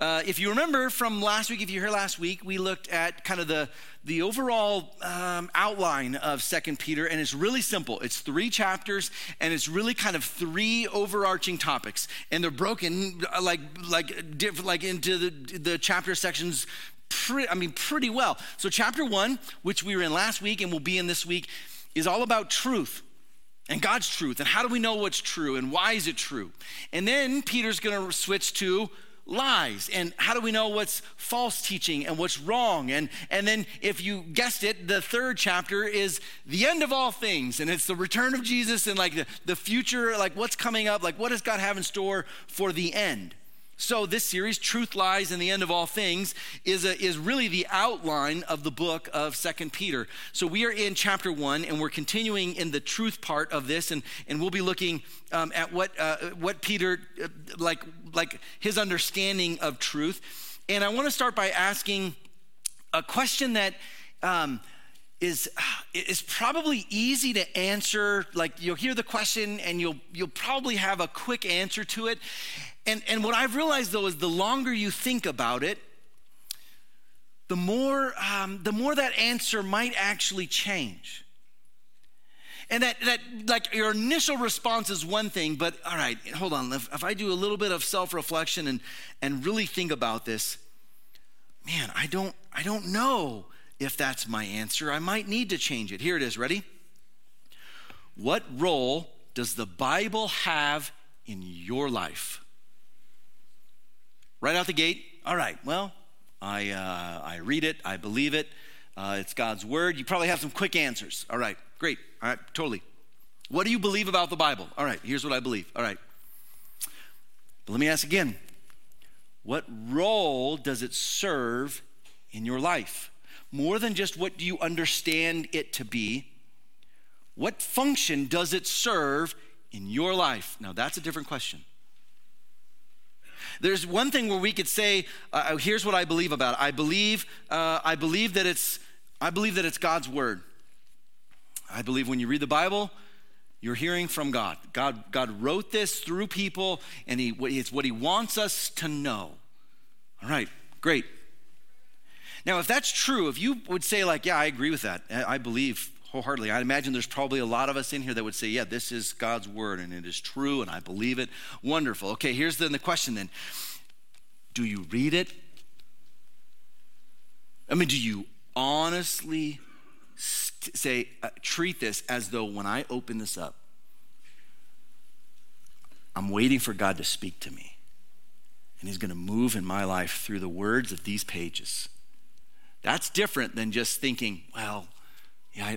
If you remember from last week, if you were here last week, we looked at kind of the overall outline of 2nd Peter, and it's really simple. It's 3 chapters, and it's really kind of 3 overarching topics, and they're broken like into the chapter sections. Pretty well. So chapter 1, which we were in last week and will be in this week, is all about truth and God's truth and how do we know what's true and why is it true. And then Peter's going to switch to lies and how do we know what's false teaching and what's wrong. And then, if you guessed it, the 3rd chapter is the end of all things, and it's the return of Jesus and like the future, like what's coming up, like what does God have in store for the end. So this series, Truth, Lies, and the End of All Things, is really the outline of the book of 2 Peter. So we are in chapter 1, and we're continuing in the truth part of this, and we'll be looking at what Peter, like his understanding of truth. And I want to start by asking a question that is probably easy to answer. Like, you'll hear the question, and you'll probably have a quick answer to it. And what I've realized, though, is the longer you think about it, the more that answer might actually change. And that like your initial response is one thing, but all right, hold on. If I do a little bit of self-reflection and really think about this, man, I don't know if that's my answer. I might need to change it. Here it is. Ready? What role does the Bible have in your life? Right out the gate, all right, well, I read it, I believe it, it's God's word. You probably have some quick answers. All right, great, all right, totally. What do you believe about the Bible? All right, here's what I believe, all right. But let me ask again, what role does it serve in your life? More than just what do you understand it to be, what function does it serve in your life? Now, that's a different question. There's one thing where we could say, "Here's what I believe about it. I believe that it's God's word. I believe when you read the Bible, you're hearing from God. God wrote this through people, and it's what He wants us to know. All right, great. Now, if that's true, if you would say like, yeah, I agree with that. I believe wholeheartedly. I imagine there's probably a lot of us in here that would say, yeah, this is God's word and it is true and I believe it. Wonderful. Okay, here's then the question then. Do you read it? I mean, do you honestly say, treat this as though when I open this up, I'm waiting for God to speak to me and He's going to move in my life through the words of these pages. That's different than just thinking, well, yeah,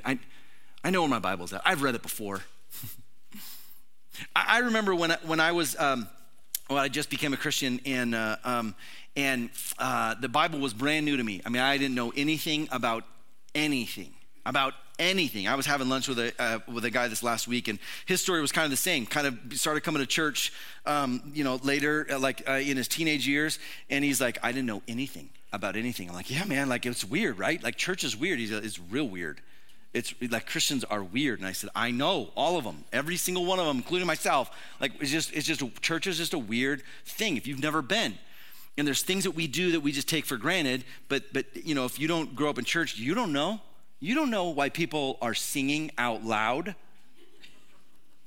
I know where my Bible's at. I've read it before. I remember when I was I just became a Christian, and the Bible was brand new to me. I mean, I didn't know anything about anything. I was having lunch with a guy this last week, and his story was kind of the same. Kind of started coming to church, later, in his teenage years, and he's like, I didn't know anything about anything. I'm like, yeah, man, like it's weird, right? Like church is weird. He's like, it's real weird. It's like Christians are weird. And I said, I know all of them, every single one of them, including myself. Like it's just church is just a weird thing if you've never been. And there's things that we do that we just take for granted. But you know, if you don't grow up in church, you don't know. You don't know why people are singing out loud.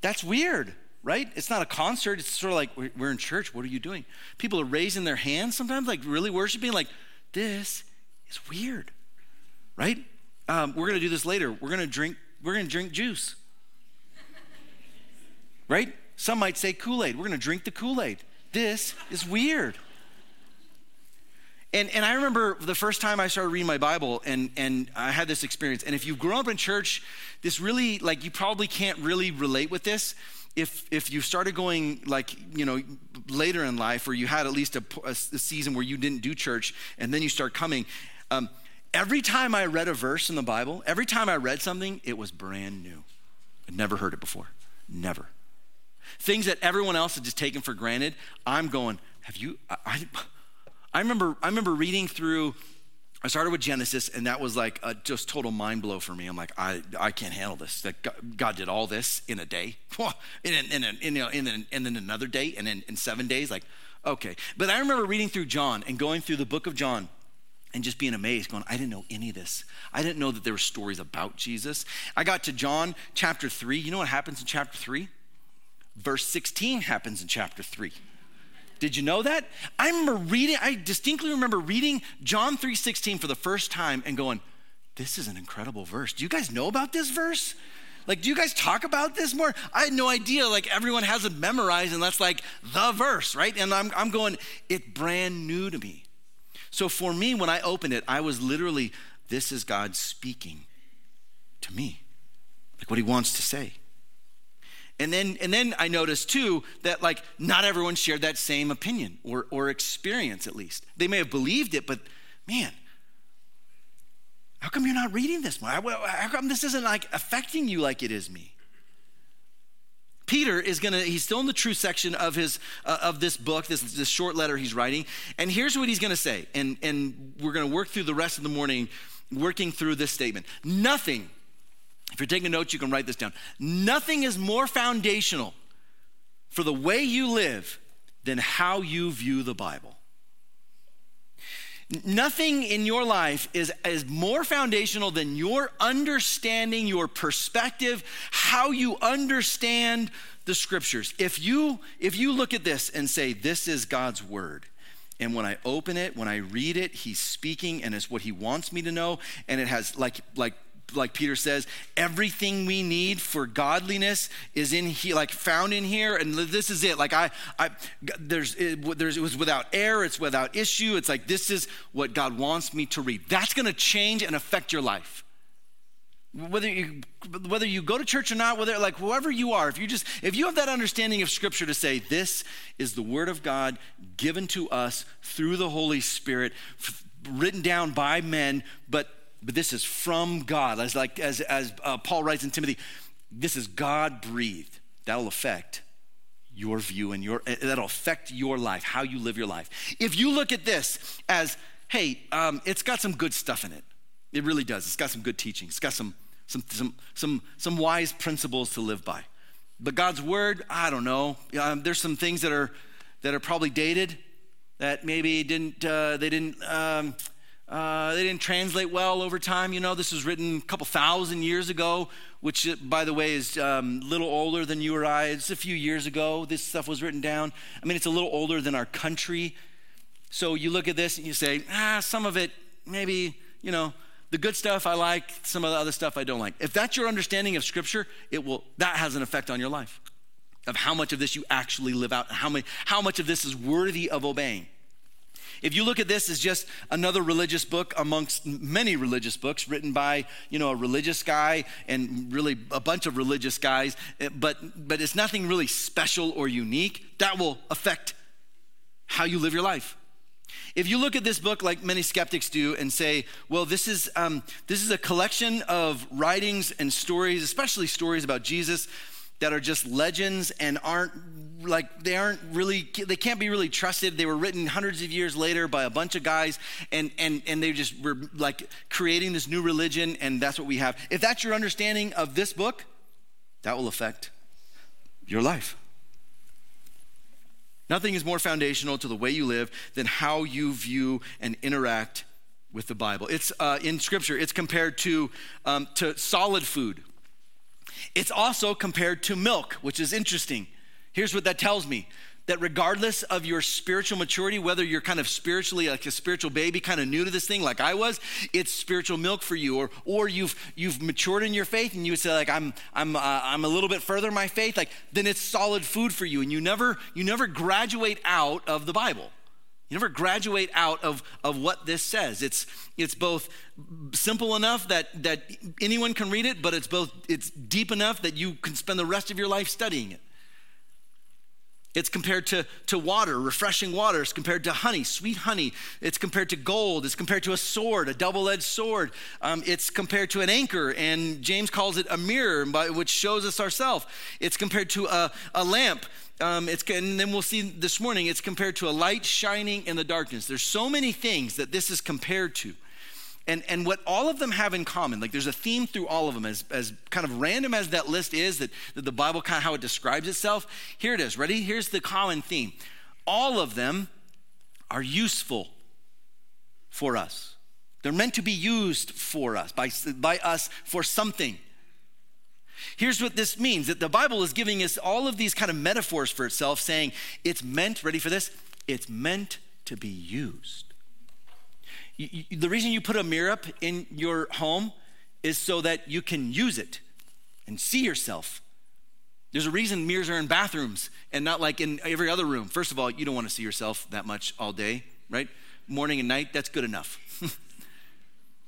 That's weird, right? It's not a concert. It's sort of like, we're in church. What are you doing? People are raising their hands sometimes, like really worshiping. Like, this is weird, right? We're going to do this later. We're going to drink juice, right? Some might say Kool-Aid. We're going to drink the Kool-Aid. This is weird. And I remember the first time I started reading my Bible, and I had this experience. And if you've grown up in church, this really, like, you probably can't really relate with this. If you started going, like, you know, later in life, or you had at least a season where you didn't do church, and then you start coming. Every time I read a verse in the Bible, every time I read something, it was brand new. I'd never heard it before, never. Things that everyone else had just taken for granted, I'm going, have you, I remember reading through, I started with Genesis, and that was like a just total mind blow for me. I'm like, I can't handle this. That God did all this in a day, and then another day, and then in 7 days. Like, Okay, but I remember reading through John and going through the book of John and just being amazed, going, I didn't know any of this. I didn't know that there were stories about Jesus. I got to John chapter 3. You know what happens in chapter 3? Verse 16 happens in chapter 3. Did you know that? I distinctly remember reading John 3:16 for the first time and going, this is an incredible verse. Do you guys know about this verse? Like, do you guys talk about this more? I had no idea, like, everyone has it memorized, and that's like the verse, right? And I'm going, it's brand new to me. So for me, when I opened it, I was literally, this is God speaking to me, like what he wants to say. And then I noticed too that like not everyone shared that same opinion or experience at least. They may have believed it, but man, how come you're not reading this more? How come this isn't like affecting you like it is me? Peter is he's still in the truth section of his of this book, this short letter he's writing, and here's what he's gonna say, and we're gonna work through the rest of the morning, working through this statement. Nothing. If you're taking notes, you can write this down. Nothing is more foundational for the way you live than how you view the Bible. Nothing in your life is more foundational than your understanding, your perspective, how you understand the scriptures. If you look at this and say, this is God's word, and when I open it, when I read it, he's speaking and it's what he wants me to know, and it has like Peter says, everything we need for godliness is in here, like found in here, and this is it. Like it was without error, it's without issue. It's like this is what God wants me to read. That's going to change and affect your life, whether you go to church or not, whether like whoever you are. If you have that understanding of Scripture to say this is the Word of God given to us through the Holy Spirit, written down by men, but this is from God. As Paul writes in Timothy, this is God-breathed. That'll affect your view and that'll affect your life, how you live your life. If you look at this as, hey, it's got some good stuff in it. It really does. It's got some good teaching. It's got some wise principles to live by. But God's word, I don't know. There's some things that are probably dated, that maybe they didn't translate well over time. You know, this was written a couple thousand years ago, which, by the way, is a little older than you or I. It's a few years ago this stuff was written down. I mean, it's a little older than our country. So you look at this and you say, some of it, maybe, you know, the good stuff I like, some of the other stuff I don't like. If that's your understanding of Scripture, that has an effect on your life of how much of this you actually live out, and how much of this is worthy of obeying. If you look at this as just another religious book amongst many religious books written by, you know, a religious guy and really a bunch of religious guys, but it's nothing really special or unique, that will affect how you live your life. If you look at this book like many skeptics do and say, well, this is a collection of writings and stories, especially stories about Jesus, that are just legends and they can't be really trusted. They were written hundreds of years later by a bunch of guys and they just were like creating this new religion, and that's what we have. If that's your understanding of this book, that will affect your life. Nothing is more foundational to the way you live than how you view and interact with the Bible. It's in Scripture, it's compared to solid food. It's also compared to milk, which is interesting. Here's what that tells me, that regardless of your spiritual maturity, whether you're kind of spiritually like a spiritual baby, kind of new to this thing like I was, it's spiritual milk for you, or you've matured in your faith and you say like I'm a little bit further in my faith, like then it's solid food for you, and you never graduate out of the Bible. You never graduate out of what this says. It's both simple enough that anyone can read it, but it's deep enough that you can spend the rest of your life studying it. It's compared to water, refreshing water. It's compared to honey, sweet honey. It's compared to gold. It's compared to a sword, a double-edged sword. It's compared to an anchor, and James calls it a mirror, which shows us ourselves. It's compared to a lamp. And then we'll see this morning, it's compared to a light shining in the darkness. There's so many things that this is compared to. And what all of them have in common, like there's a theme through all of them, as kind of random as that list is, that the Bible kind of how it describes itself. Here it is, ready? Here's the common theme. all of them are useful for us. They're meant to be used for us, by us for something. Here's what this means, that the Bible is giving us all of these kind of metaphors for itself, saying it's meant, ready for this? It's meant to be used. The reason you put a mirror up in your home is so that you can use it and see yourself. There's a reason mirrors are in bathrooms and not like in every other room. First of all, you don't want to see yourself that much all day, right? Morning and night, that's good enough.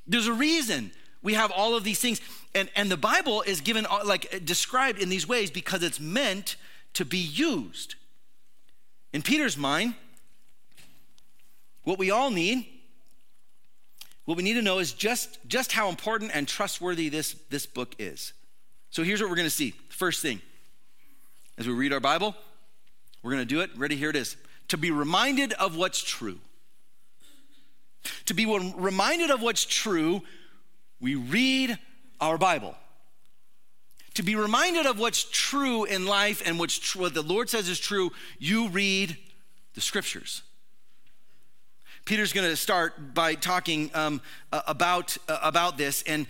There's a reason we have all of these things. And the Bible is given, like described in these ways because it's meant to be used. In Peter's mind, what we all need, what we need to know is just how important and trustworthy this book is. So here's what we're going to see. First thing, as we read our Bible, we're going to do it. Ready? Here it is. To be reminded of what's true. To be reminded of what's true, we read our Bible. To be reminded of what's true in life and what the Lord says is true, you read the scriptures. Peter's going to start by talking about this. And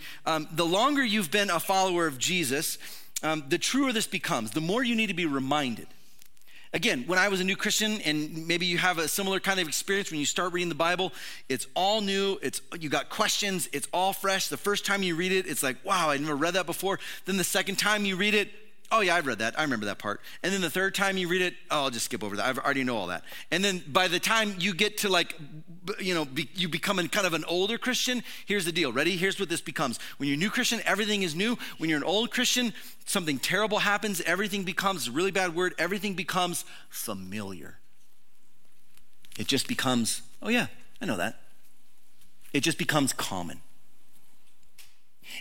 the longer you've been a follower of Jesus, the truer this becomes, the more you need to be reminded. Again, when I was a new Christian, and maybe you have a similar kind of experience when you start reading the Bible, it's all new, you got questions, it's all fresh. The first time you read it, it's like, wow, I never read that before. Then the second time you read it, oh yeah, I've read that, I remember that part. And then the third time you read it, oh, I'll just skip over that, I already know all that. And then by the time you get to you become kind of an older Christian, here's the deal, ready? Here's what this becomes. When you're a new Christian, everything is new. When you're an old Christian, something terrible happens, everything becomes, a really bad word, everything becomes familiar. It just becomes, oh yeah, I know that. It just becomes common.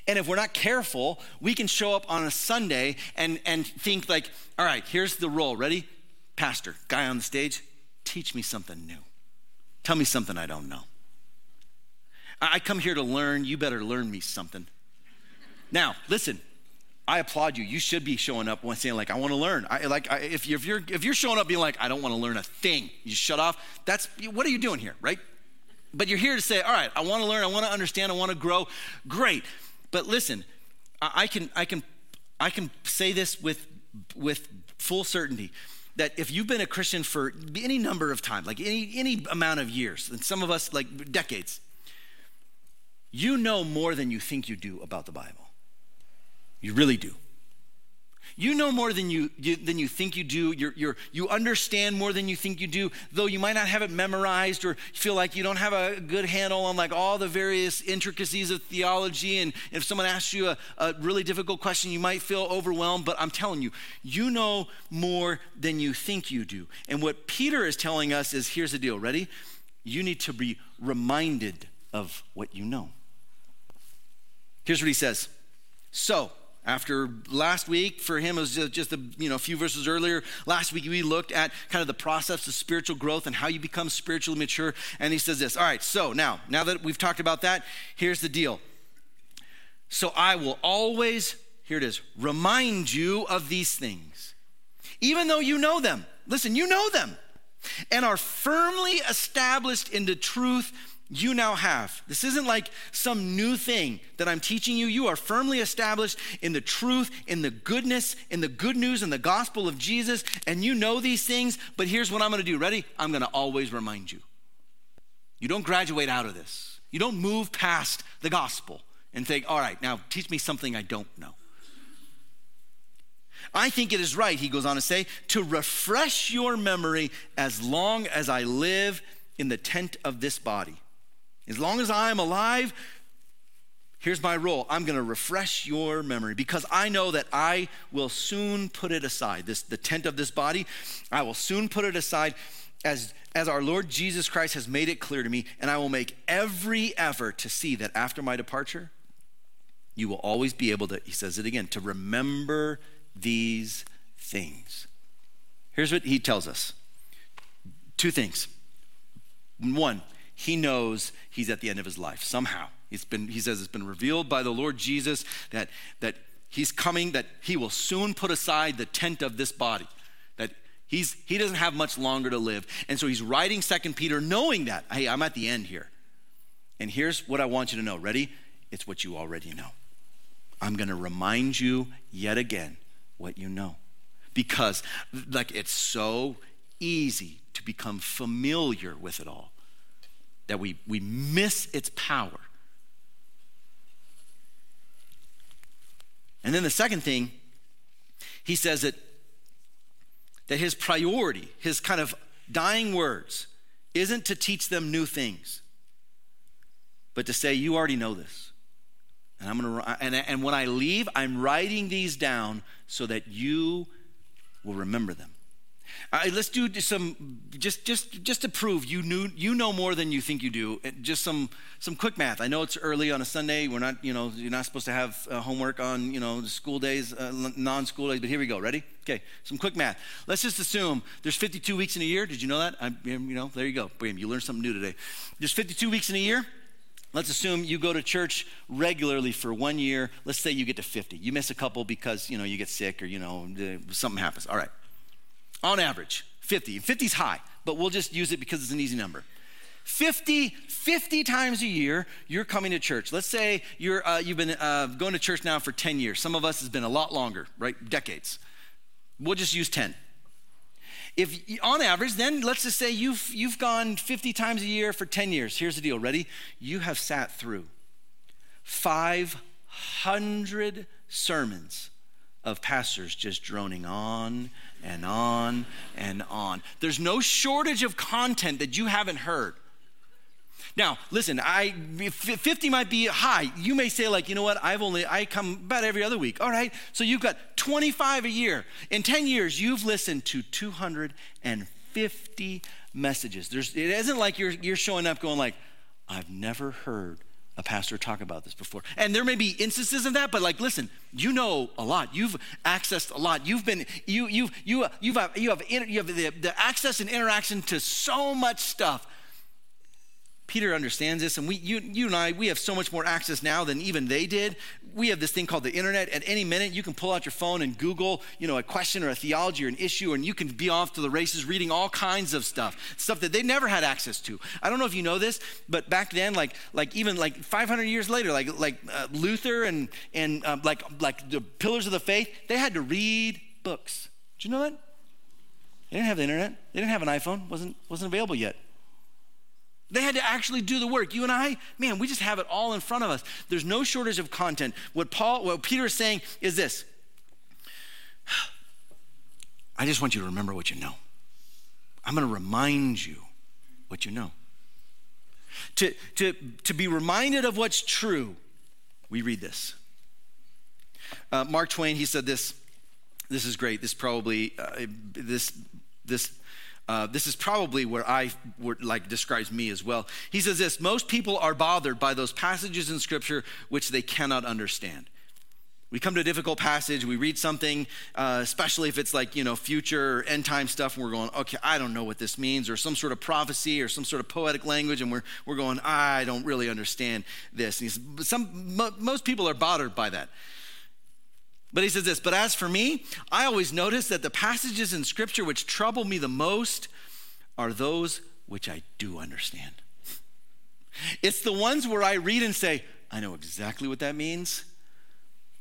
And if we're not careful, we can show up on a Sunday and think like, all right, here's the role, ready? Pastor, guy on the stage, teach me something new. Tell me something I don't know. I come here to learn. You better learn me something. Now, listen, I applaud you. You should be showing up saying like, I want to learn. If you're showing up being like, I don't want to learn a thing, you shut off. That's, what are you doing here, right? But you're here to say, all right, I want to learn. I want to understand. I want to grow. Great. But listen, I can say this with full certainty, that if you've been a Christian for any number of time, like any amount of years, and some of us like decades, you know more than you think you do about the Bible. You really do. You know more than you think you do. You understand more than you think you do, though you might not have it memorized or feel like you don't have a good handle on like all the various intricacies of theology. And if someone asks you a really difficult question, you might feel overwhelmed. But I'm telling you, you know more than you think you do. And what Peter is telling us is, here's the deal. Ready? You need to be reminded of what you know. Here's what he says. So, after last week, for him, it was just a few verses earlier. Last week, we looked at kind of the process of spiritual growth and how you become spiritually mature. And he says this, all right, so now that we've talked about that, here's the deal. So I will always, here it is, remind you of these things, even though you know them. Listen, you know them and are firmly established in the truth you now have. This isn't like some new thing that I'm teaching you. You are firmly established in the truth, in the goodness, in the good news, in the gospel of Jesus, and you know these things, but here's what I'm going to do. Ready? I'm going to always remind you. You don't graduate out of this. You don't move past the gospel and think, all right, now teach me something I don't know. I think it is right, he goes on to say, to refresh your memory as long as I live in the tent of this body. As long as I'm alive, here's my role. I'm going to refresh your memory because I know that I will soon put it aside. The tent of this body, I will soon put it aside as our Lord Jesus Christ has made it clear to me, and I will make every effort to see that after my departure, you will always be able to, he says it again, to remember these things. Here's what he tells us. Two things. One, he knows he's at the end of his life somehow. He says it's been revealed by the Lord Jesus that he's coming, that he will soon put aside the tent of this body, that He doesn't have much longer to live. And so he's writing 2nd Peter knowing that, hey, I'm at the end here. And here's what I want you to know. Ready? It's what you already know. I'm going to remind you yet again what you know. Because it's so easy to become familiar with it all that we miss its power. And then the second thing, he says that his priority, his kind of dying words, isn't to teach them new things, but to say, you already know this. And I'm gonna, and when I leave, I'm writing these down so that you will remember them. Let's do some just to prove you know more than you think you do. Just some quick math. I know it's early on a Sunday. We're not you're not supposed to have homework on school days, non-school days. But here we go. Ready? Okay. Some quick math. Let's just assume there's 52 weeks in a year. Did you know that? There you go. Bam, you learned something new today. There's 52 weeks in a year. Let's assume you go to church regularly for 1 year. Let's say you get to 50. You miss a couple because you get sick or something happens. All right. On average, 50. 50's high, but we'll just use it because it's an easy number. 50 times a year, you're coming to church. Let's say you've been going to church now for 10 years. Some of us has been a lot longer, right? Decades. We'll just use 10. If on average, then let's just say you've gone 50 times a year for 10 years. Here's the deal. Ready? You have sat through 500 sermons of pastors just droning on and on and on. There's no shortage of content that you haven't heard. Now, listen, 50 might be high. You may say like, you know what, I come about every other week. All right, so you've got 25 a year. In 10 years, you've listened to 250 messages. It isn't like you're showing up going like, I've never heard a pastor talk about this before. And there may be instances of that, but listen, you know a lot. You've accessed a lot. You've been, you have the access and interaction to so much stuff. Peter understands this, and we have so much more access now than even they did. We have this thing called the internet. At any minute, you can pull out your phone and Google, a question or a theology or an issue, and you can be off to the races reading all kinds of stuff that they never had access to. I don't know if you know this, but back then, even 500 years later, Luther and the pillars of the faith, they had to read books. Did you know that? They didn't have the internet. They didn't have an iPhone. Wasn't available yet. They had to actually do the work. You and I, man, we just have it all in front of us. There's no shortage of content. What Peter is saying is this. I just want you to remember what you know. I'm going to remind you what you know. To be reminded of what's true, we read this. Mark Twain, he said this. This is great. This is probably where describes me as well. He says this, most people are bothered by those passages in Scripture which they cannot understand. We come to a difficult passage, we read something, especially if it's future or end time stuff, and we're going, okay, I don't know what this means, or some sort of prophecy or some sort of poetic language, and we're going, I don't really understand this. And he says, most people are bothered by that. But he says this, but as for me, I always notice that the passages in Scripture which trouble me the most are those which I do understand. It's the ones where I read and say, I know exactly what that means,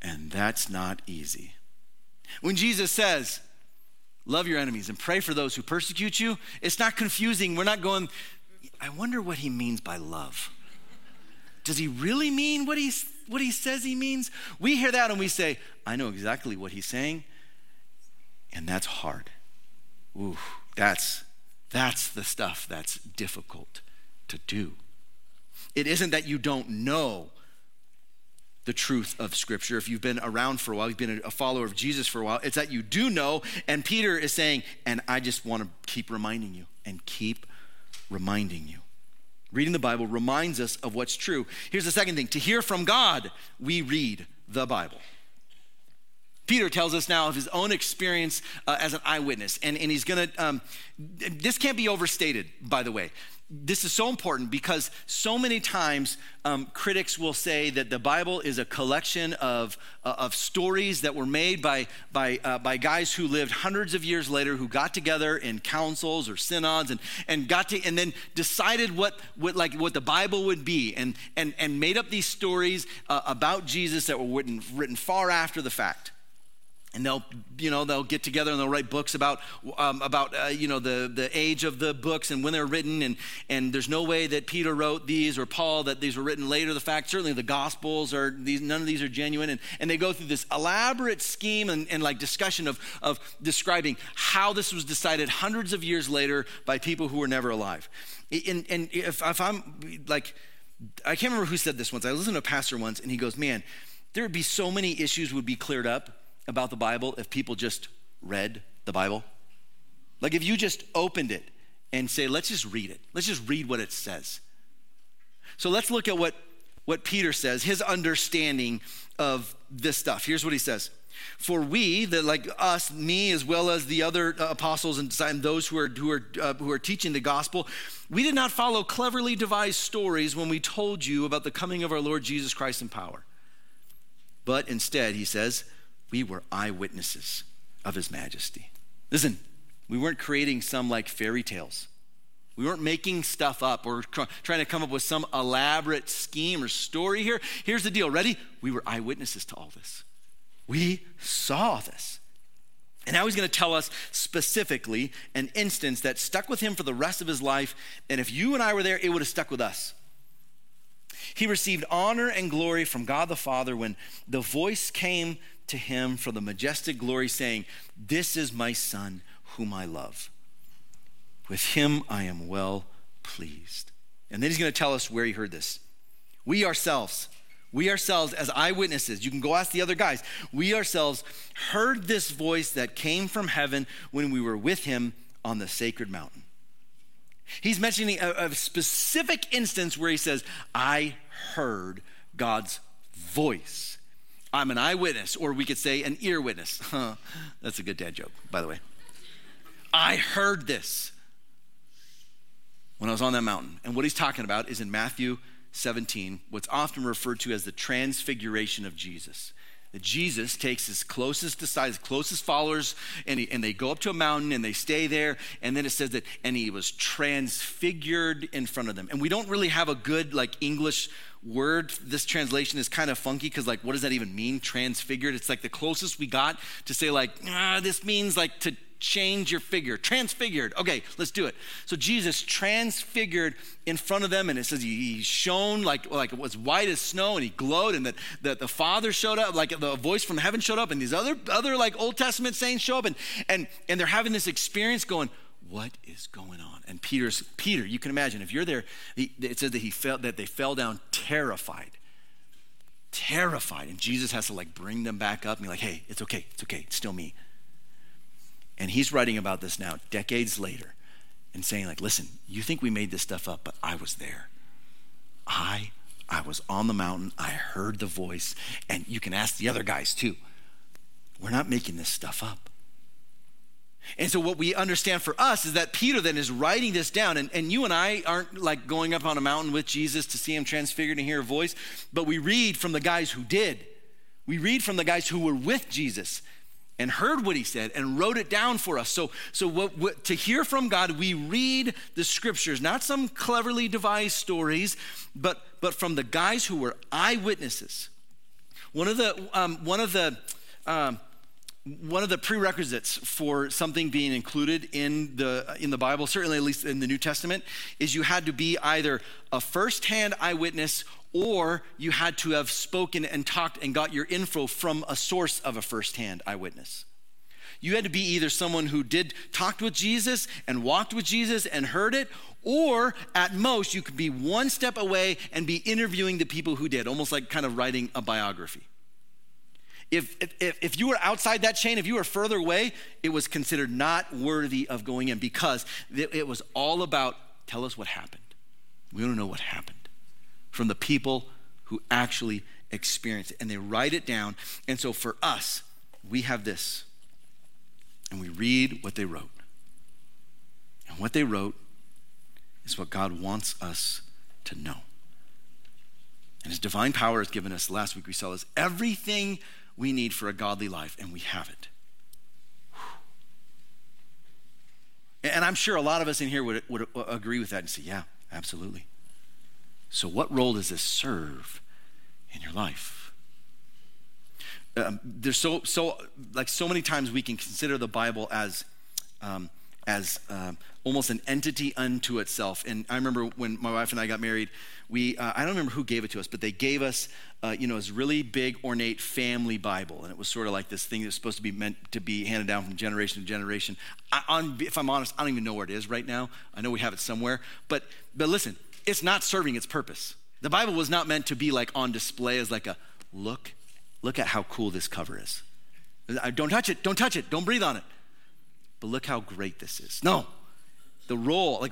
and that's not easy. When Jesus says, love your enemies and pray for those who persecute you, it's not confusing. We're not going, I wonder what he means by love. Does he really mean what he says he means? We hear that and we say, I know exactly what he's saying, and that's hard. Ooh, that's the stuff that's difficult to do. It isn't that you don't know the truth of Scripture. If you've been around for a while, you've been a follower of Jesus for a while, it's that you do know, and Peter is saying, and I just want to keep reminding you and keep reminding you. Reading the Bible reminds us of what's true. Here's the second thing. To hear from God, we read the Bible. Peter tells us now of his own experience as an eyewitness. And he's going to, this can't be overstated, by the way. This is so important because so many times critics will say that the Bible is a collection of stories that were made by guys who lived hundreds of years later, who got together in councils or synods and then decided what the Bible would be and made up these stories about Jesus that were written far after the fact. And they'll get together and they'll write books about the age of the books and when they're written, and there's no way that Peter wrote these or Paul that these were written later. The fact, certainly the Gospels are these, none of these are genuine, and they go through this elaborate scheme and like discussion of describing how this was decided hundreds of years later by people who were never alive. And if I'm like, I can't remember who said this once. I listened to a pastor once, and he goes, "Man, there would be so many issues would be cleared up about the Bible if people just read the Bible. Like if you just opened it and say, let's just read it. Let's just read what it says." So let's look at what Peter says, his understanding of this stuff. Here's what he says. "For we," that like us, me, as well as the other apostles and those who are teaching the gospel, "we did not follow cleverly devised stories when we told you about the coming of our Lord Jesus Christ in power. But instead," he says, "we were eyewitnesses of his majesty." Listen, we weren't creating some like fairy tales. We weren't making stuff up or trying to come up with some elaborate scheme or story here. Here's the deal, ready? We were eyewitnesses to all this. We saw this. And now he's going to tell us specifically an instance that stuck with him for the rest of his life. And if you and I were there, it would have stuck with us. "He received honor and glory from God the Father when the voice came to him from the majestic glory saying, 'This is my son whom I love. With him I am well pleased.'" And then he's going to tell us where he heard this. We ourselves as eyewitnesses, you can go ask the other guys, "we ourselves heard this voice that came from heaven when we were with him on the sacred mountain." He's mentioning a specific instance where he says, "I heard God's voice." I'm an eyewitness, or we could say an ear witness. That's a good dad joke, by the way. I heard this when I was on that mountain. And what he's talking about is in Matthew 17, what's often referred to as the transfiguration of Jesus. That Jesus takes his closest disciples, closest followers, and they go up to a mountain and they stay there. And then it says that, and he was transfigured in front of them. And we don't really have a good like English word. This translation is kind of funky because like, what does that even mean? Transfigured. It's like the closest we got to say like, this means like to change your figure. Transfigured. Okay, let's do it. So Jesus transfigured in front of them, and it says he shone like it was white as snow, and he glowed, and that the Father showed up, like the voice from heaven showed up, and these other like Old Testament saints show up, and they're having this experience going, what is going on? And Peter, you can imagine if you're there, it says that they fell down terrified, and Jesus has to like bring them back up and be like, "Hey, it's okay, it's still me." And he's writing about this now, decades later, and saying like, listen, you think we made this stuff up, but I was there. I was on the mountain. I heard the voice. And you can ask the other guys too. We're not making this stuff up. And so what we understand for us is that Peter then is writing this down, and you and I aren't like going up on a mountain with Jesus to see him transfigured and hear a voice, but we read from the guys who did. We read from the guys who were with Jesus and heard what he said and wrote it down for us. So to hear from God, we read the scriptures, not some cleverly devised stories, but from the guys who were eyewitnesses. One of the prerequisites for something being included in the Bible, certainly at least in the New Testament, is you had to be either a firsthand eyewitness or you had to have spoken and talked and got your info from a source of a firsthand eyewitness. You had to be either someone who talked with Jesus and walked with Jesus and heard it, or at most you could be one step away and be interviewing the people who did, almost like kind of writing a biography. If you were outside that chain, if you were further away, it was considered not worthy of going in because it was all about, tell us what happened. We want to know what happened from the people who actually experience it. And they write it down. And so for us, we have this. And we read what they wrote. And what they wrote is what God wants us to know. And his divine power has given us, last week we saw this, everything we need for a godly life, and we have it. And I'm sure a lot of us in here would agree with that and say, yeah, absolutely. So what role does this serve in your life? There's so many times we can consider the Bible as almost an entity unto itself. And I remember when my wife and I got married, I don't remember who gave it to us, but they gave us, this really big, ornate family Bible. And it was sort of like this thing that's supposed to be meant to be handed down from generation to generation. If I'm honest, I don't even know where it is right now. I know we have it somewhere, but listen, it's not serving its purpose. The Bible was not meant to be like on display as like a, look at how cool this cover is. Don't touch it, don't breathe on it. But look how great this is. No, the role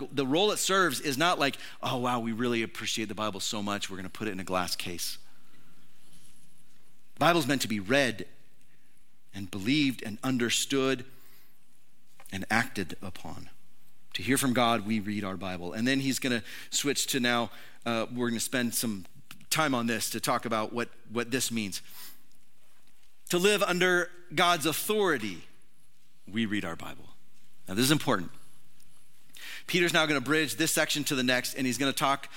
it serves is not like, oh wow, we really appreciate the Bible so much, we're gonna put it in a glass case. The Bible's meant to be read and believed and understood and acted upon. To hear from God, we read our Bible. And then he's gonna switch to now, we're gonna spend some time on this to talk about what this means. To live under God's authority, we read our Bible. Now this is important. Peter's now going to bridge this section to the next, and he's going to talk,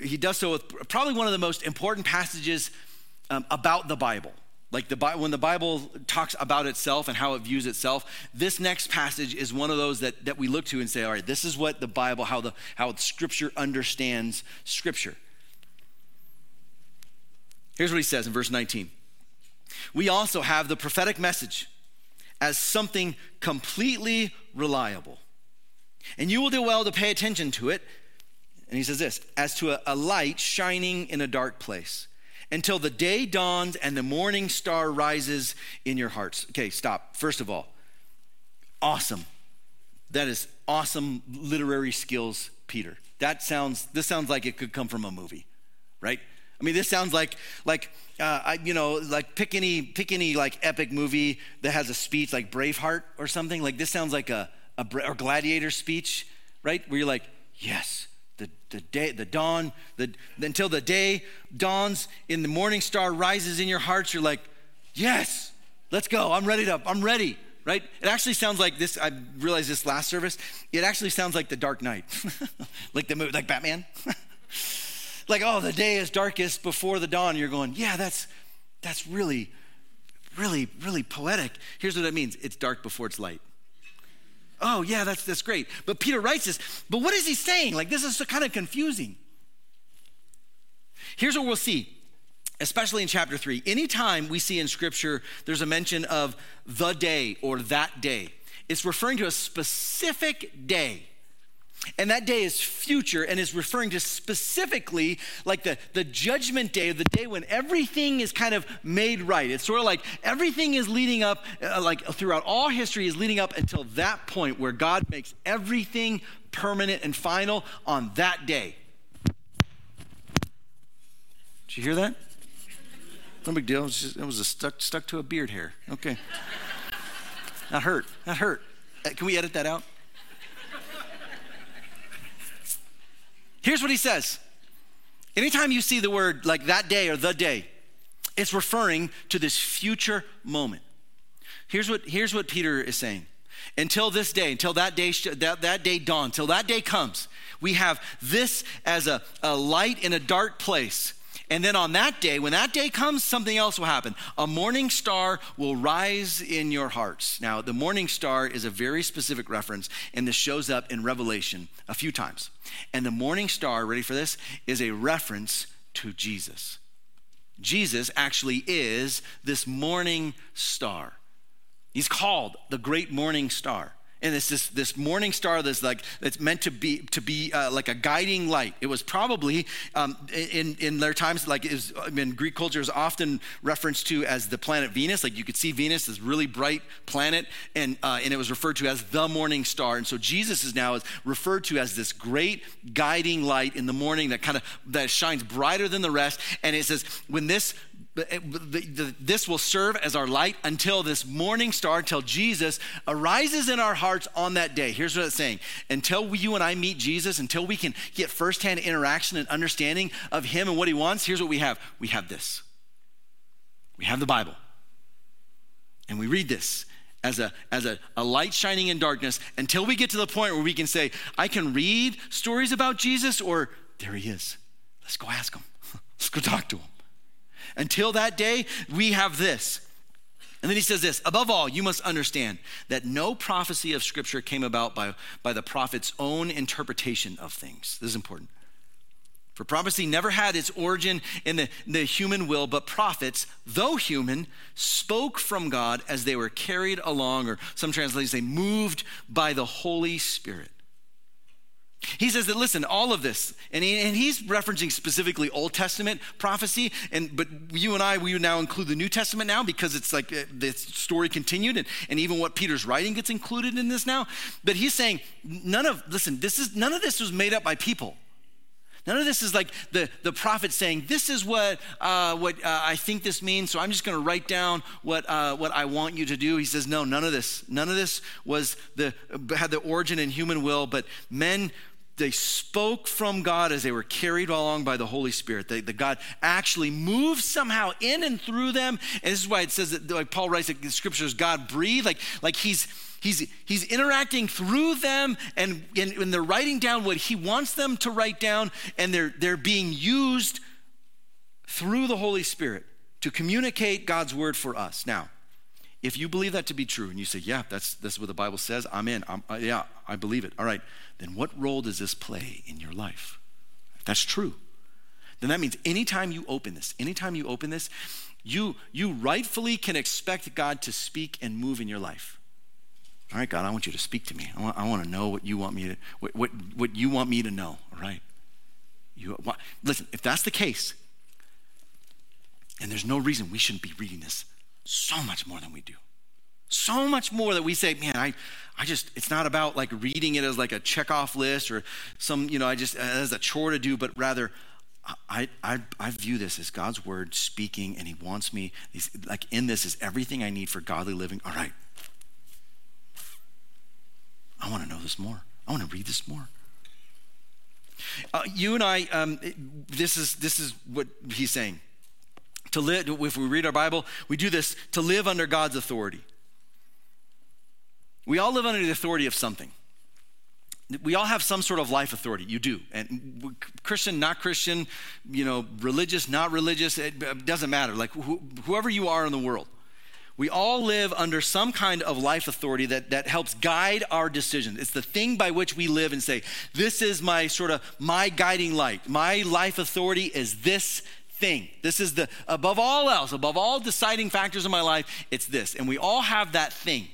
he does so with probably one of the most important passages about the Bible. Like when the Bible talks about itself and how it views itself, this next passage is one of those that we look to and say, all right, this is what the Bible, how Scripture understands Scripture. Here's what he says in verse 19. We also have the prophetic message as something completely reliable. And you will do well to pay attention to it. And he says this, as to a light shining in a dark place, until the day dawns and the morning star rises in your hearts. Okay, stop. First of all, awesome. That is awesome literary skills, Peter. This sounds like it could come from a movie, right? I mean, this sounds like pick any like epic movie that has a speech like Braveheart or something. Like this sounds like a gladiator speech, right? Where you're like, yes, until the day dawns and the morning star rises in your hearts. You're like, yes, let's go. I'm ready, right? It actually sounds like this. I realized this last service. It actually sounds like The Dark Knight, like the movie, like Batman. Like, oh, the day is darkest before the dawn. You're going, yeah, that's really, really, really poetic. Here's what that means. It's dark before it's light. Oh, yeah, that's great. But Peter writes this, but what is he saying? Like, this is so kind of confusing. Here's what we'll see, especially in chapter 3. Anytime we see in Scripture there's a mention of the day or that day, it's referring to a specific day. And that day is future and is referring to specifically like the judgment day, the day when everything is kind of made right. It's sort of like everything is leading up, like throughout all history is leading up until that point where God makes everything permanent and final on that day. Did you hear that? No big deal. It was stuck to a beard hair. Okay. That hurt. Can we edit that out? Here's what he says. Anytime you see the word like that day or the day, it's referring to this future moment. Here's what Peter is saying. Until this day, until that day dawns, till that day comes, we have this as a light in a dark place. And then on that day, when that day comes, something else will happen. A morning star will rise in your hearts. Now, the morning star is a very specific reference, and this shows up in Revelation a few times. And the morning star, ready for this, is a reference to Jesus. Jesus actually is this morning star. He's called the great morning star. And it's this morning star that's like that's meant to be like a guiding light. It was probably in their times like in Greek culture is often referenced to as the planet Venus. Like you could see Venus, this really bright planet, and it was referred to as the morning star. And so Jesus is now referred to as this great guiding light in the morning that shines brighter than the rest. And it says when this This will serve as our light until this morning star, until Jesus arises in our hearts on that day. Here's what it's saying. Until you and I meet Jesus, until we can get firsthand interaction and understanding of him and what he wants, here's what we have. We have this. We have the Bible. And we read this as a light shining in darkness until we get to the point where we can say, I can read stories about Jesus, or there he is. Let's go ask him. Let's go talk to him. Until that day, we have this. And then he says this, above all, you must understand that no prophecy of Scripture came about by the prophet's own interpretation of things. This is important. For prophecy never had its origin in the human will, but prophets, though human, spoke from God as they were carried along, or some translations say moved by the Holy Spirit. He says that, listen, all of this, and he's referencing specifically Old Testament prophecy, but you and I, we now include the New Testament now because it's like the story continued, and even what Peter's writing gets included in this now. But he's saying, none of this was made up by people. None of this is like the prophet saying, this is what I think this means, so I'm just going to write down what I want you to do. He says, no, none of this. None of this had the origin in human will, but men, they spoke from God as they were carried along by the Holy Spirit. The God actually moved somehow in and through them. And this is why it says that, like Paul writes, that the scriptures God breathed, like He's interacting through them, and they're writing down what he wants them to write down, and they're being used through the Holy Spirit to communicate God's word for us. Now, if you believe that to be true, and you say, yeah, that's what the Bible says, I'm in, I believe it. All right, then what role does this play in your life? If that's true, then that means anytime you open this, you rightfully can expect God to speak and move in your life. All right, God, I want you to speak to me. I want to know what you want me to what you want me to know. All right, listen. If that's the case, and there's no reason we shouldn't be reading this so much more than we do, so much more that we say, man, I just it's not about like reading it as like a checkoff list or some as a chore to do, but rather I view this as God's word speaking, and He wants me like in this is everything I need for godly living. All right. I want to know this more. I want to read this more. You and I, this is what he's saying. To live, if we read our Bible, we do this to live under God's authority. We all live under the authority of something. We all have some sort of life authority. You do. And Christian, not Christian, religious, not religious, it doesn't matter. Like whoever you are in the world. We all live under some kind of life authority that helps guide our decisions. It's the thing by which we live and say, this is my guiding light. My life authority is this thing. This is above all else, above all deciding factors in my life, it's this. And we all have that thing.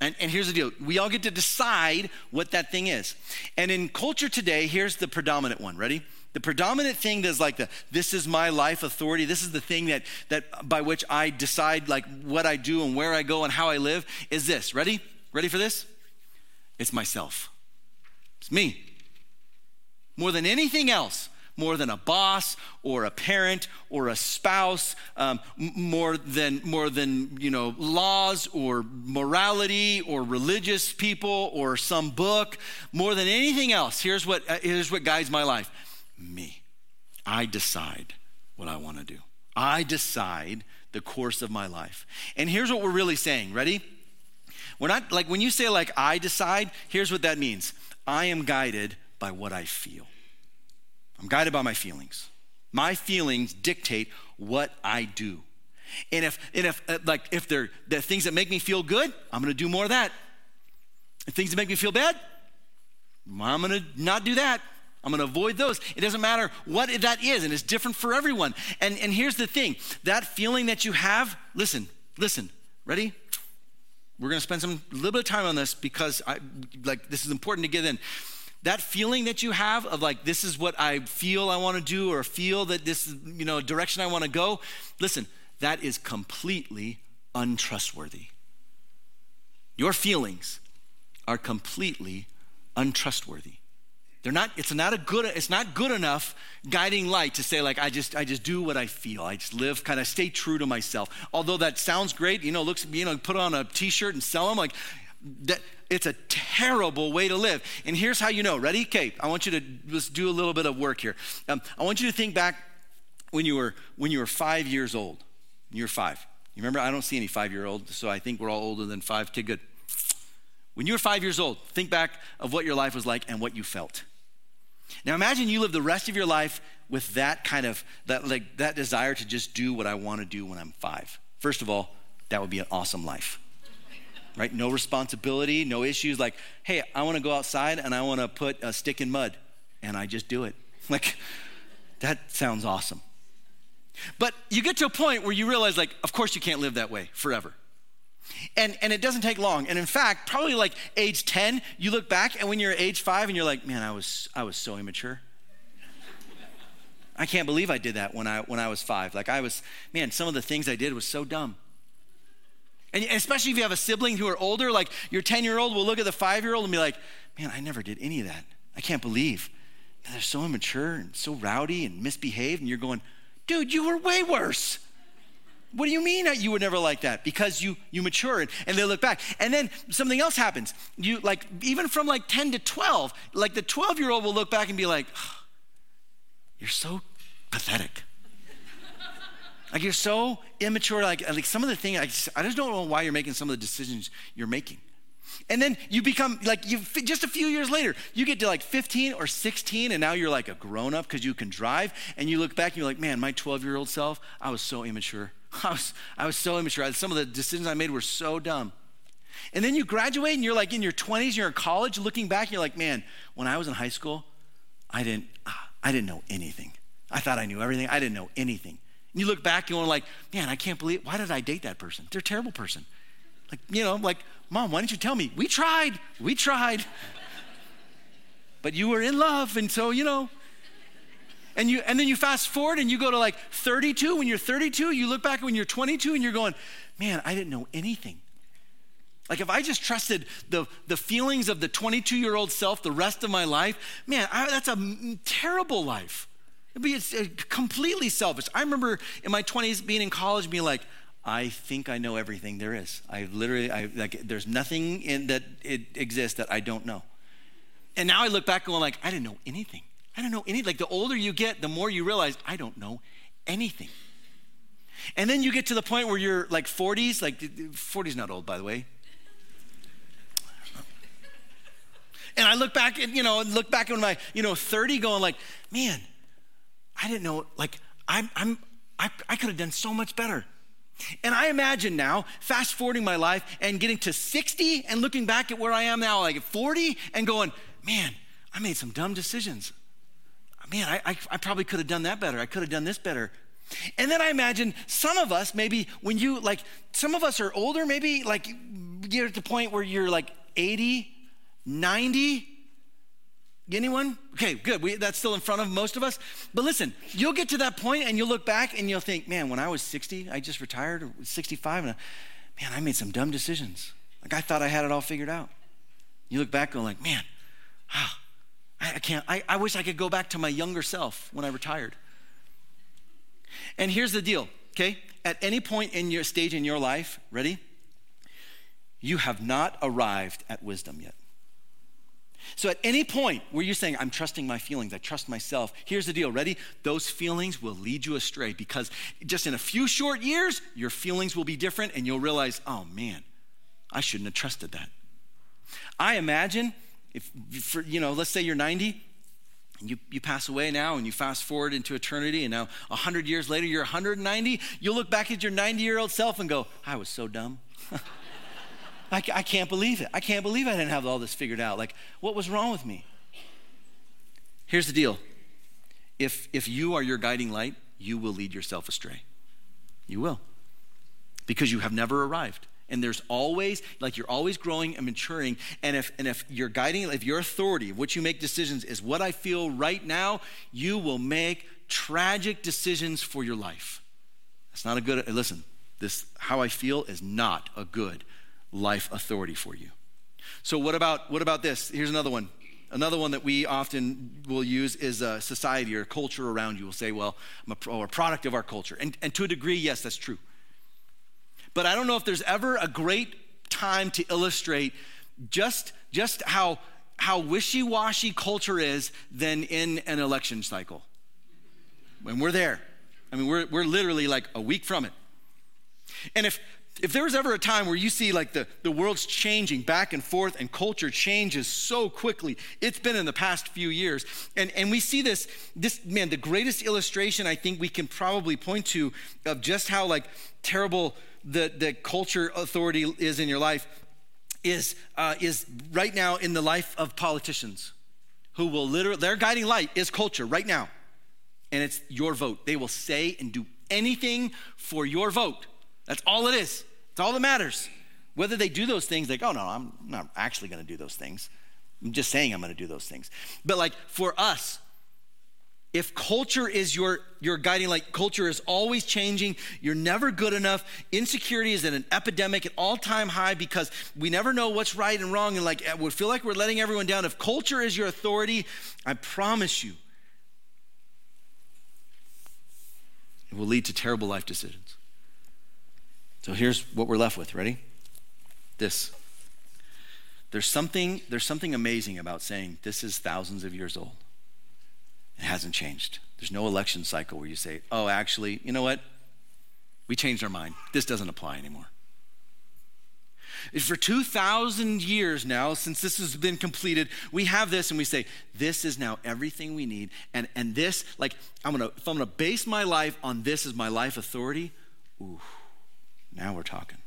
And here's the deal. We all get to decide what that thing is. And in culture today, here's the predominant one. Ready? The predominant thing that's like this is my life authority. This is the thing that by which I decide like what I do and where I go and how I live is this. Ready? Ready for this? It's myself. It's me. More than anything else, more than a boss or a parent or a spouse, more than laws or morality or religious people or some book, more than anything else. Here's what guides my life. Me. I decide what I want to do. I decide the course of my life. And here's what we're really saying. Ready? We're not like when you say like I decide, here's what that means. I am guided by what I feel. I'm guided by my feelings. My feelings dictate what I do. And if they're the things that make me feel good, I'm going to do more of that. And things that make me feel bad, I'm going to not do that. I'm going to avoid those. It doesn't matter what that is, and it's different for everyone. And here's the thing. That feeling that you have, listen. Ready? We're going to spend a little bit of time on this because this is important to get in. That feeling that you have of like, this is what I feel I want to do or feel that this is, direction I want to go. Listen, that is completely untrustworthy. Your feelings are completely untrustworthy. They're not. It's not good enough guiding light to say like I just do what I feel. I just live, kind of stay true to myself. Although that sounds great, looks, put on a T-shirt and sell them like that. It's a terrible way to live. And here's how you know. Ready? Okay, I want you to let's do a little bit of work here. I want you to think back when you were 5 years old. You were five. You remember? I don't see any 5 year olds, so I think we're all older than five. Okay, good. When you were 5 years old, think back of what your life was like and what you felt. Now imagine you live the rest of your life with that desire to just do what I want to do when I'm five. First of all, that would be an awesome life, right? No responsibility, no issues. Like, hey, I want to go outside and I want to put a stick in mud, and I just do it. Like, that sounds awesome. But you get to a point where you realize, like, of course you can't live that way forever. And it doesn't take long. And in fact, probably like age 10, you look back and when you're age 5 and you're like, man, I was so immature. I can't believe I did that when I was 5. Like some of the things I did was so dumb. And especially if you have a sibling who are older, like your 10-year-old will look at the 5-year-old and be like, man, I never did any of that. I can't believe. Man, they're so immature and so rowdy and misbehaved. And you're going, dude, you were way worse. What do you mean that you were never like that? Because you mature and they look back. And then something else happens. You like, even from like 10 to 12, like the 12-year-old will look back and be like, oh, you're so pathetic. Like you're so immature. Like some of the things, I just don't know why you're making some of the decisions you're making. And then you become like, just a few years later, you get to like 15 or 16 and now you're like a grown up because you can drive. And you look back and you're like, man, my 12-year-old self, I was so immature. I was so immature. Some of the decisions I made were so dumb. And then you graduate and you're like in your 20s, you're in college, looking back and you're like, man, when I was in high school, I didn't know anything. I thought I knew everything. I didn't know anything. And you look back and you're like, man, I can't believe, why did I date that person? They're a terrible person. Like, mom, why didn't you tell me? We tried. But you were in love and so, And then you fast forward and you go to like 32. When you're 32, you look back when you're 22 and you're going, man, I didn't know anything. Like if I just trusted the feelings of the 22-year-old self the rest of my life, man, that's a terrible life. It's completely selfish. I remember in my 20s being in college being like, I think I know everything there is. There's nothing that exists that I don't know. And now I look back going like, I didn't know anything. I don't know anything. Like the older you get, the more you realize I don't know anything. And then you get to the point where you're like 40s, like 40's not old, by the way. And I look back at, look back at my, 30 going like, man, I didn't know, like I could have done so much better. And I imagine now fast forwarding my life and getting to 60 and looking back at where I am now, like at 40 and going, man, I made some dumb decisions. Man, I probably could have done that better. I could have done this better. And then I imagine some of us, maybe when you, like, some of us are older, maybe, like, you're at the point where you're, like, 80, 90. Anyone? Okay, good. That's still in front of most of us. But listen, you'll get to that point, and you'll look back, and you'll think, man, when I was 60, I just retired, or 65, and I made some dumb decisions. Like, I thought I had it all figured out. You look back, going like, man, I can't, I wish I could go back to my younger self when I retired. And here's the deal, okay? At any point in your stage in your life, ready? You have not arrived at wisdom yet. So at any point where you're saying, I'm trusting my feelings, I trust myself, here's the deal, ready? Those feelings will lead you astray because just in a few short years, your feelings will be different and you'll realize, oh man, I shouldn't have trusted that. I imagine If let's say you're 90 and you pass away now and you fast forward into eternity and now 100 years later, you're 190, you'll look back at your 90-year-old self and go, I was so dumb. I can't believe it. I can't believe I didn't have all this figured out. Like, what was wrong with me? Here's the deal. If you are your guiding light, you will lead yourself astray. You will. Because you have never arrived. And there's always, like you're always growing and maturing. And if your guiding, if your authority, what you make decisions is what I feel right now, you will make tragic decisions for your life. That's not a good, listen, this how I feel is not a good life authority for you. So what about this? Here's another one. Another one that we often will use is society or culture around you. We'll say, well, I'm a product of our culture. And to a degree, yes, that's true. But I don't know if there's ever a great time to illustrate just how wishy-washy culture is than in an election cycle. When we're there. I mean, we're literally like a week from it. And if there was ever a time where you see like the world's changing back and forth and culture changes so quickly, it's been in the past few years. And we see this, man, the greatest illustration I think we can probably point to of just how like terrible the culture authority is in your life is right now in the life of politicians who will literally, their guiding light is culture right now. And it's your vote. They will say and do anything for your vote. That's all it is. It's all that matters. Whether they do those things, like, oh no, I'm not actually gonna do those things. I'm just saying I'm gonna do those things. But like for us, if culture is your guiding light, culture is always changing, you're never good enough, insecurity is at an epidemic, an all-time high because we never know what's right and wrong and like we feel like we're letting everyone down. If culture is your authority, I promise you, it will lead to terrible life decisions. So here's what we're left with, ready? This. There's something amazing about saying this is thousands of years old. It hasn't changed. There's no election cycle where you say, oh, actually, you know what? We changed our mind. This doesn't apply anymore. For 2,000 years now, since this has been completed, we have this and we say, this is now everything we need. And this, like, if I'm gonna base my life on this as my life authority, ooh, now we're talking.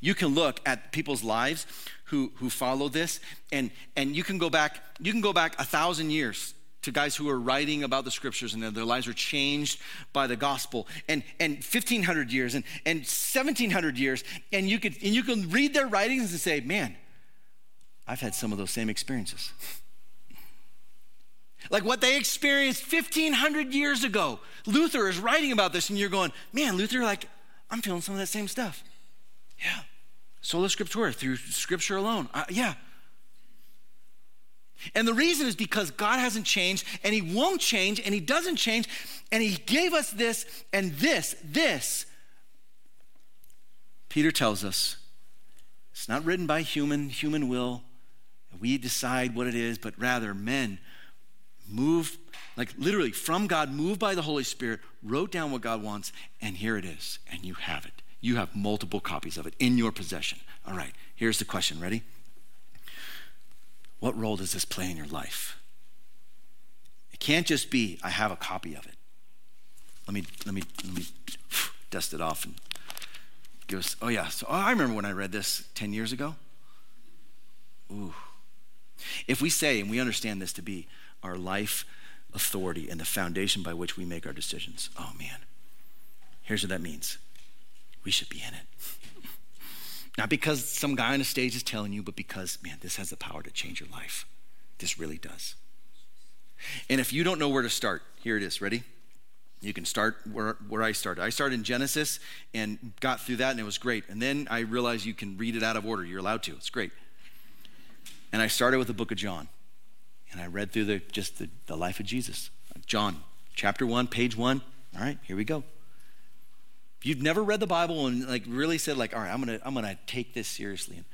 You can look at people's lives who follow this, and you can go back 1,000 years to guys who are writing about the scriptures and their lives were changed by the gospel, and 1,500 years and 1,700 years, and you can read their writings and say, man, I've had some of those same experiences. Like what they experienced 1,500 years ago. Luther is writing about this and you're going, man, Luther, like I'm feeling some of that same stuff. Yeah, sola scriptura, through scripture alone, yeah. And the reason is because God hasn't changed and he won't change and he doesn't change and he gave us this and this. Peter tells us it's not written by human will. We decide what it is, but rather men moved, like literally from God, moved by the Holy Spirit, wrote down what God wants and here it is and you have it. You have multiple copies of it in your possession. All right, here's the question, ready? What role does this play in your life? It can't just be, I have a copy of it. Let me dust it off and give us, oh yeah, so I remember when I read this 10 years ago. Ooh. If we say, and we understand this to be our life authority and the foundation by which we make our decisions, oh man, here's what that means. We should be in it. Not because some guy on a stage is telling you, but because, man, this has the power to change your life. This really does. And if you don't know where to start, here it is, ready? You can start where I started. I started in Genesis and got through that and it was great. And then I realized you can read it out of order. You're allowed to, it's great. And I started with the book of John. And I read through the life of Jesus. John, chapter 1, page 1. All right, here we go. If you've never read the Bible and like really said like, all right, I'm gonna take this seriously and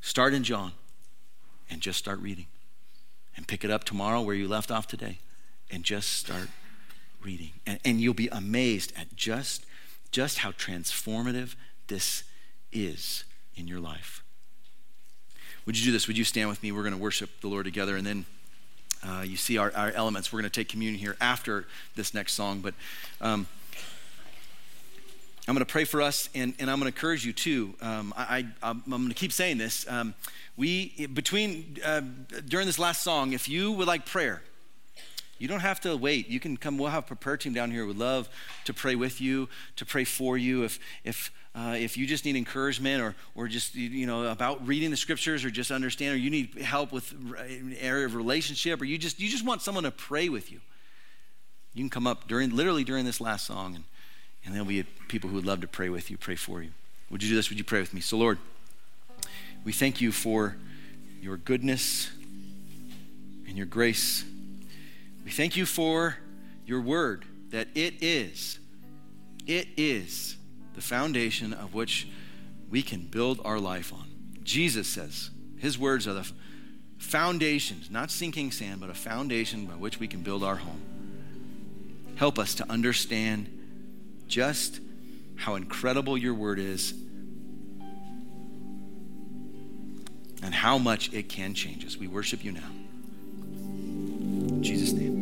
start in John and just start reading and pick it up tomorrow where you left off today and just start reading. And you'll be amazed at just how transformative this is in your life. Would you do this? Would you stand with me? We're gonna worship the Lord together and then you see our elements. We're gonna take communion here after this next song, but I'm gonna pray for us and I'm gonna encourage you too. I'm gonna keep saying this. During this last song, if you would like prayer, you don't have to wait. You can come, we'll have a prayer team down here. We'd love to pray with you, to pray for you. If you just need encouragement or just, you know, about reading the scriptures or just understanding, or you need help with an area of relationship, or you just want someone to pray with you, you can come up during this last song and there'll be people who would love to pray with you, pray for you. Would you do this? Would you pray with me? So Lord, we thank you for your goodness and your grace. We thank you for your word, that it is the foundation of which we can build our life on. Jesus says his words are the foundations, not sinking sand, but a foundation by which we can build our home. Help us to understand just how incredible your word is and how much it can change us. We worship you now. In Jesus' name.